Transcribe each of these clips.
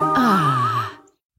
Ah.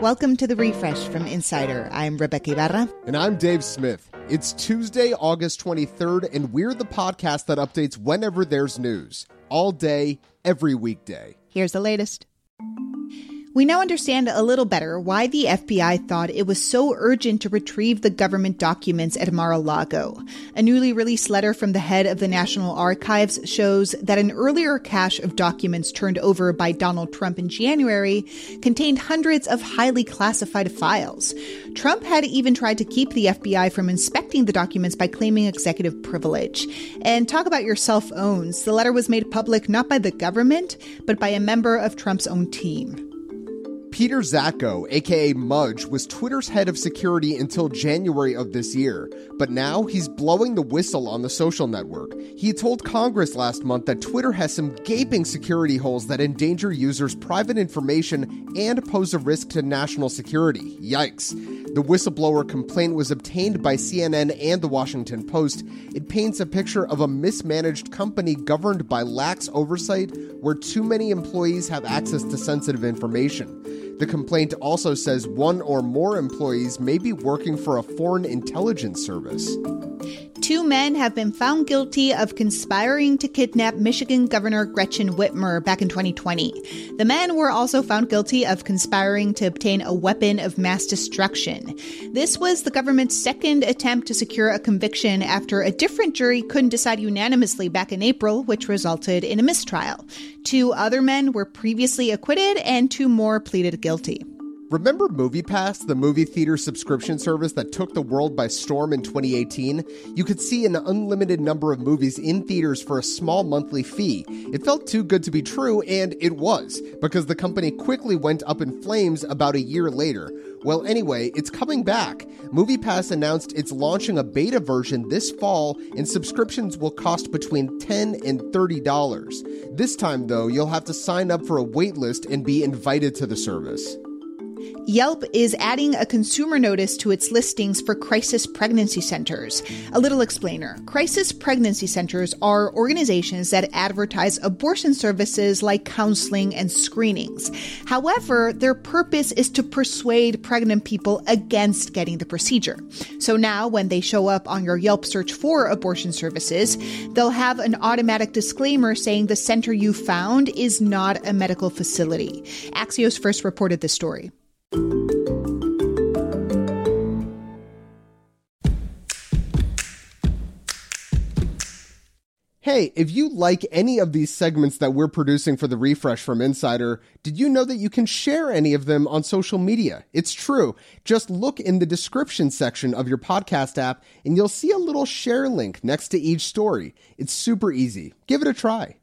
Welcome to The Refresh from Insider. I'm Rebecca Ibarra. And I'm Dave Smith. It's Tuesday, August 23rd, and we're the podcast that updates whenever there's news. All day, every weekday. Here's the latest. We now understand a little better why the FBI thought it was so urgent to retrieve the government documents at Mar-a-Lago. A newly released letter from the head of the National Archives shows that an earlier cache of documents turned over by Donald Trump in January contained hundreds of highly classified files. Trump had even tried to keep the FBI from inspecting the documents by claiming executive privilege. And talk about your cell phones. The letter was made public not by the government, but by a member of Trump's own team. Peter Zatko, a.k.a. Mudge, was Twitter's head of security until January of this year, but now he's blowing the whistle on the social network. He told Congress last month that Twitter has some gaping security holes that endanger users' private information and pose a risk to national security. Yikes. The whistleblower complaint was obtained by CNN and the Washington Post. It paints a picture of a mismanaged company governed by lax oversight where too many employees have access to sensitive information. The complaint also says one or more employees may be working for a foreign intelligence service. 2 men have been found guilty of conspiring to kidnap Michigan Governor Gretchen Whitmer back in 2020. The men were also found guilty of conspiring to obtain a weapon of mass destruction. This was the government's second attempt to secure a conviction after a different jury couldn't decide unanimously back in April, which resulted in a mistrial. 2 other men were previously acquitted and 2 more pleaded guilty. Remember MoviePass, the movie theater subscription service that took the world by storm in 2018? You could see an unlimited number of movies in theaters for a small monthly fee. It felt too good to be true, and it was, because the company quickly went up in flames about a year later. Well, anyway, it's coming back. MoviePass announced it's launching a beta version this fall, and subscriptions will cost between $10 and $30. This time, though, you'll have to sign up for a waitlist and be invited to the service. Yelp is adding a consumer notice to its listings for crisis pregnancy centers. A little explainer. Crisis pregnancy centers are organizations that advertise abortion services like counseling and screenings. However, their purpose is to persuade pregnant people against getting the procedure. So now when they show up on your Yelp search for abortion services, they'll have an automatic disclaimer saying the center you found is not a medical facility. Axios first reported this story. Hey, if you like any of these segments that we're producing for The Refresh from Insider, did you know that you can share any of them on social media? It's true. Just look in the description section of your podcast app and you'll see a little share link next to each story. It's super easy. Give it a try.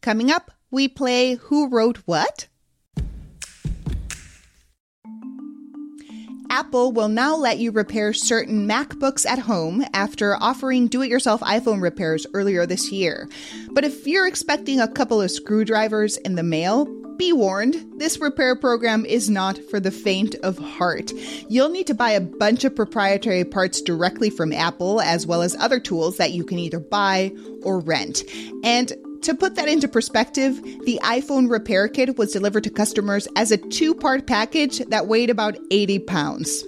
Coming up, we play Who Wrote What? Apple will now let you repair certain MacBooks at home after offering do-it-yourself iPhone repairs earlier this year. But if you're expecting a couple of screwdrivers in the mail, be warned, this repair program is not for the faint of heart. You'll need to buy a bunch of proprietary parts directly from Apple, as well as other tools that you can either buy or rent. And to put that into perspective, the iPhone repair kit was delivered to customers as a 2-part package that weighed about 80 pounds.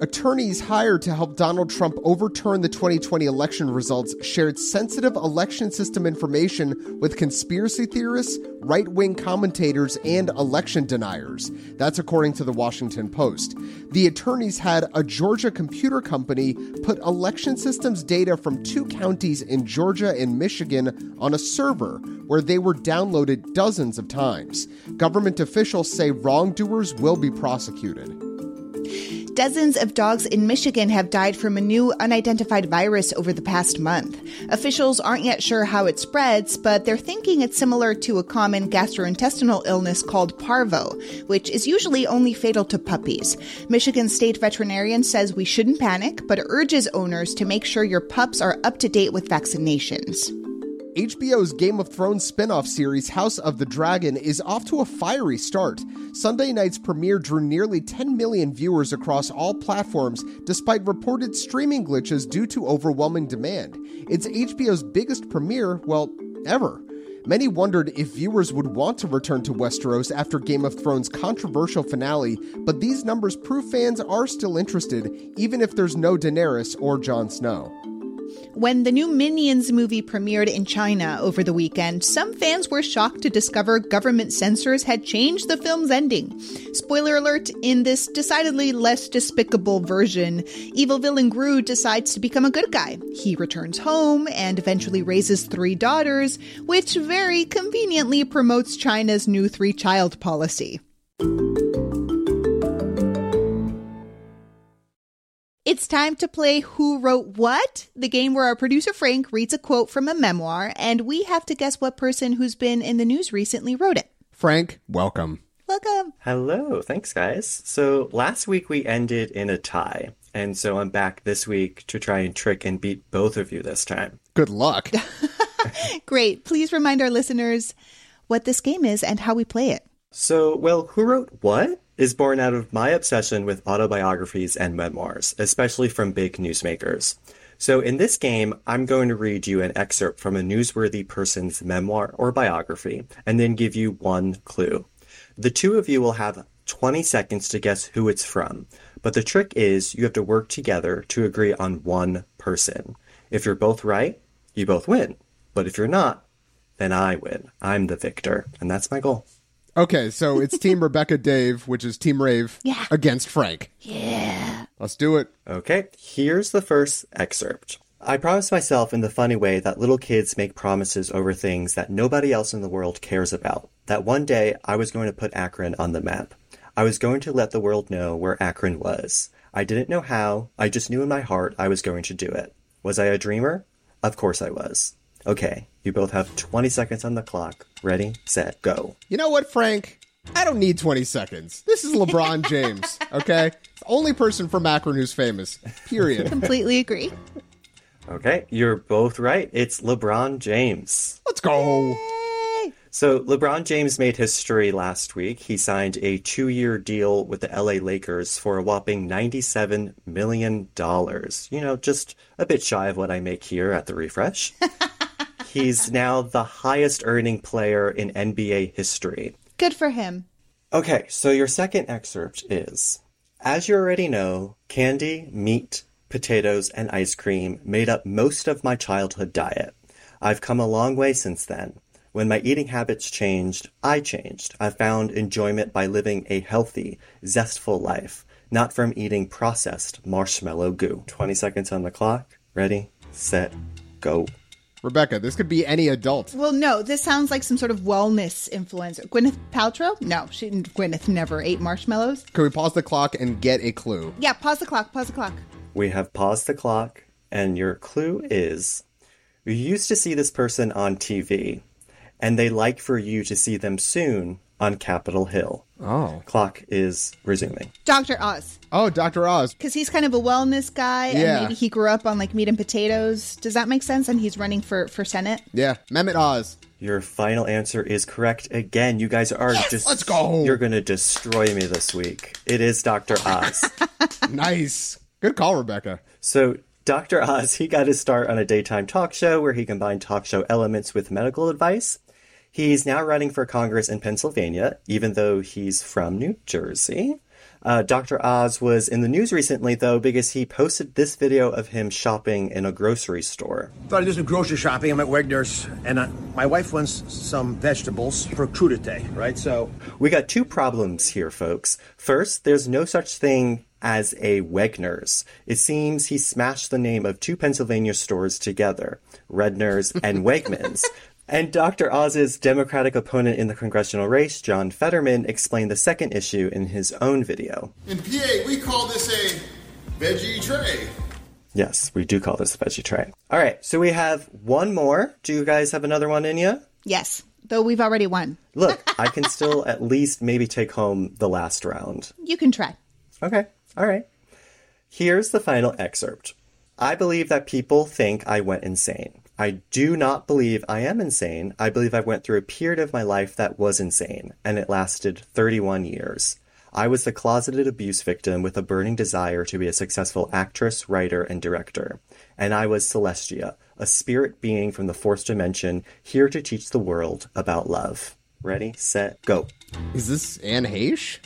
Attorneys hired to help Donald Trump overturn the 2020 election results shared sensitive election system information with conspiracy theorists, right-wing commentators, and election deniers. That's according to the Washington Post. The attorneys had a Georgia computer company put election systems data from two counties in Georgia and Michigan on a server where they were downloaded dozens of times. Government officials say wrongdoers will be prosecuted. Dozens of dogs in Michigan have died from a new unidentified virus over the past month. Officials aren't yet sure how it spreads, but they're thinking it's similar to a common gastrointestinal illness called parvo, which is usually only fatal to puppies. Michigan state veterinarian says we shouldn't panic, but urges owners to make sure your pups are up to date with vaccinations. HBO's Game of Thrones spin-off series House of the Dragon is off to a fiery start. Sunday night's premiere drew nearly 10 million viewers across all platforms, despite reported streaming glitches due to overwhelming demand. It's HBO's biggest premiere, well, ever. Many wondered if viewers would want to return to Westeros after Game of Thrones' controversial finale, but these numbers prove fans are still interested, even if there's no Daenerys or Jon Snow. When the new Minions movie premiered in China over the weekend, some fans were shocked to discover government censors had changed the film's ending. Spoiler alert, in this decidedly less despicable version, evil villain Gru decides to become a good guy. He returns home and eventually raises three daughters, which very conveniently promotes China's new three-child policy. It's time to play Who Wrote What, the game where our producer Frank reads a quote from a memoir, and we have to guess what person who's been in the news recently wrote it. Frank, welcome. Welcome. Hello. Thanks, guys. So last week we ended in a tie, and so I'm back this week to try and trick and beat both of you this time. Good luck. Great. Please remind our listeners what this game is and how we play it. So, well, Who Wrote What is born out of my obsession with autobiographies and memoirs, especially from big newsmakers. So in this game, I'm going to read you an excerpt from a newsworthy person's memoir or biography, and then give you one clue. The two of you will have 20 seconds to guess who it's from, but the trick is you have to work together to agree on one person. If you're both right, you both win. But if you're not, then I win. I'm the victor, and that's my goal. Okay, so it's Team Rebecca Dave, which is Team Rave, against Frank. Yeah. Let's do it. Okay, here's the first excerpt. I promised myself in the funny way that little kids make promises over things that nobody else in the world cares about, that one day I was going to put Akron on the map. I was going to let the world know where Akron was. I didn't know how. I just knew in my heart I was going to do it. Was I a dreamer? Of course I was. Okay, you both have 20 seconds on the clock. Ready, set, go. You know what, Frank? I don't need 20 seconds. This is LeBron James, okay? The only person from Akron who's famous, period. Completely agree. Okay, you're both right. It's LeBron James. Let's go. Yay! So LeBron James made history last week. He signed a 2-year deal with the LA Lakers for a whopping $97 million. You know, just a bit shy of what I make here at The Refresh. He's now the highest earning player in NBA history. Good for him. Okay, so your second excerpt is, as you already know, candy, meat, potatoes, and ice cream made up most of my childhood diet. I've come a long way since then. When my eating habits changed, I changed. I found enjoyment by living a healthy, zestful life, not from eating processed marshmallow goo. 20 seconds on the clock. Ready, set, go. Rebecca, this could be any adult. Well, no, this sounds like some sort of wellness influencer. Gwyneth Paltrow? No, Gwyneth never ate marshmallows. Can we pause the clock and get a clue? Yeah, pause the clock. We have paused the clock, and your clue is, you used to see this person on TV, and they like for you to see them soon on Capitol Hill. Oh. Clock is resuming. Dr. Oz. Oh, Dr. Oz. Because he's kind of a wellness guy, and maybe he grew up on, like, meat and potatoes. Does that make sense? And he's running for Senate? Yeah. Mehmet Oz. Your final answer is correct again. You guys are let's go! You're going to destroy me this week. It is Dr. Oz. Nice. Good call, Rebecca. So, Dr. Oz, he got his start on a daytime talk show where he combined talk show elements with medical advice. He's now running for Congress in Pennsylvania, even though he's from New Jersey. Dr. Oz was in the news recently, though, because he posted this video of him shopping in a grocery store. I thought I'd do some grocery shopping. I'm at Wegner's, and my wife wants some vegetables for crudite, right? So we got two problems here, folks. First, there's no such thing as a Wegner's. It seems he smashed the name of two Pennsylvania stores together, Redner's and Wegmans. And Dr. Oz's Democratic opponent in the congressional race, John Fetterman, explained the second issue in his own video. In PA, we call this a veggie tray. Yes, we do call this a veggie tray. All right, so we have one more. Do you guys have another one in you? Yes, though we've already won. Look, I can still at least maybe take home the last round. You can try. Okay, all right. Here's the final excerpt. I believe that people think I went insane. I do not believe I am insane. I believe I went through a period of my life that was insane, and it lasted 31 years. I was the closeted abuse victim with a burning desire to be a successful actress, writer, and director. And I was Celestia, a spirit being from the fourth dimension, here to teach the world about love. Ready, set, go. Is this Anne Heche?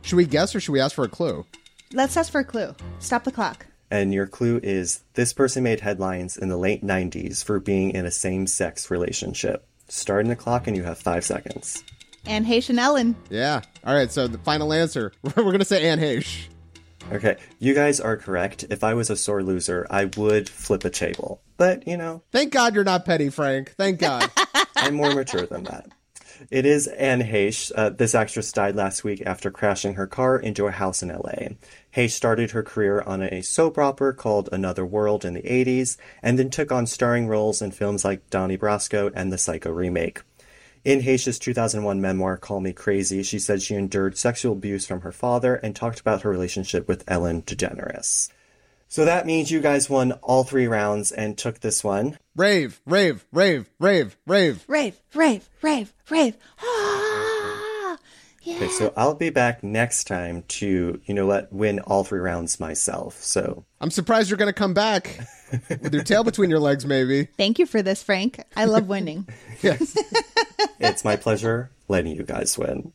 Should we guess or should we ask for a clue? Let's ask for a clue. Stop the clock. And your clue is, this person made headlines in the late 90s for being in a same-sex relationship. Starting the clock, and you have 5 seconds. Anne Heche and Ellen. Yeah. All right, so the final answer. We're going to say Anne Heche. Okay, you guys are correct. If I was a sore loser, I would flip a table. But, you know. Thank God you're not petty, Frank. Thank God. I'm more mature than that. It is Anne Heche. This actress died last week after crashing her car into a house in L.A. Heche started her career on a soap opera called Another World in the 80s, and then took on starring roles in films like Donnie Brasco and the Psycho remake. In Heche's 2001 memoir, Call Me Crazy, she said she endured sexual abuse from her father and talked about her relationship with Ellen DeGeneres. So that means you guys won all three rounds and took this one. Rave, rave, rave, rave, rave. Rave, rave, rave, rave. Ah, yeah. Okay, so I'll be back next time to, you know what, win all three rounds myself. So I'm surprised you're going to come back with your tail between your legs, maybe. Thank you for this, Frank. I love winning. Yes. It's my pleasure letting you guys win.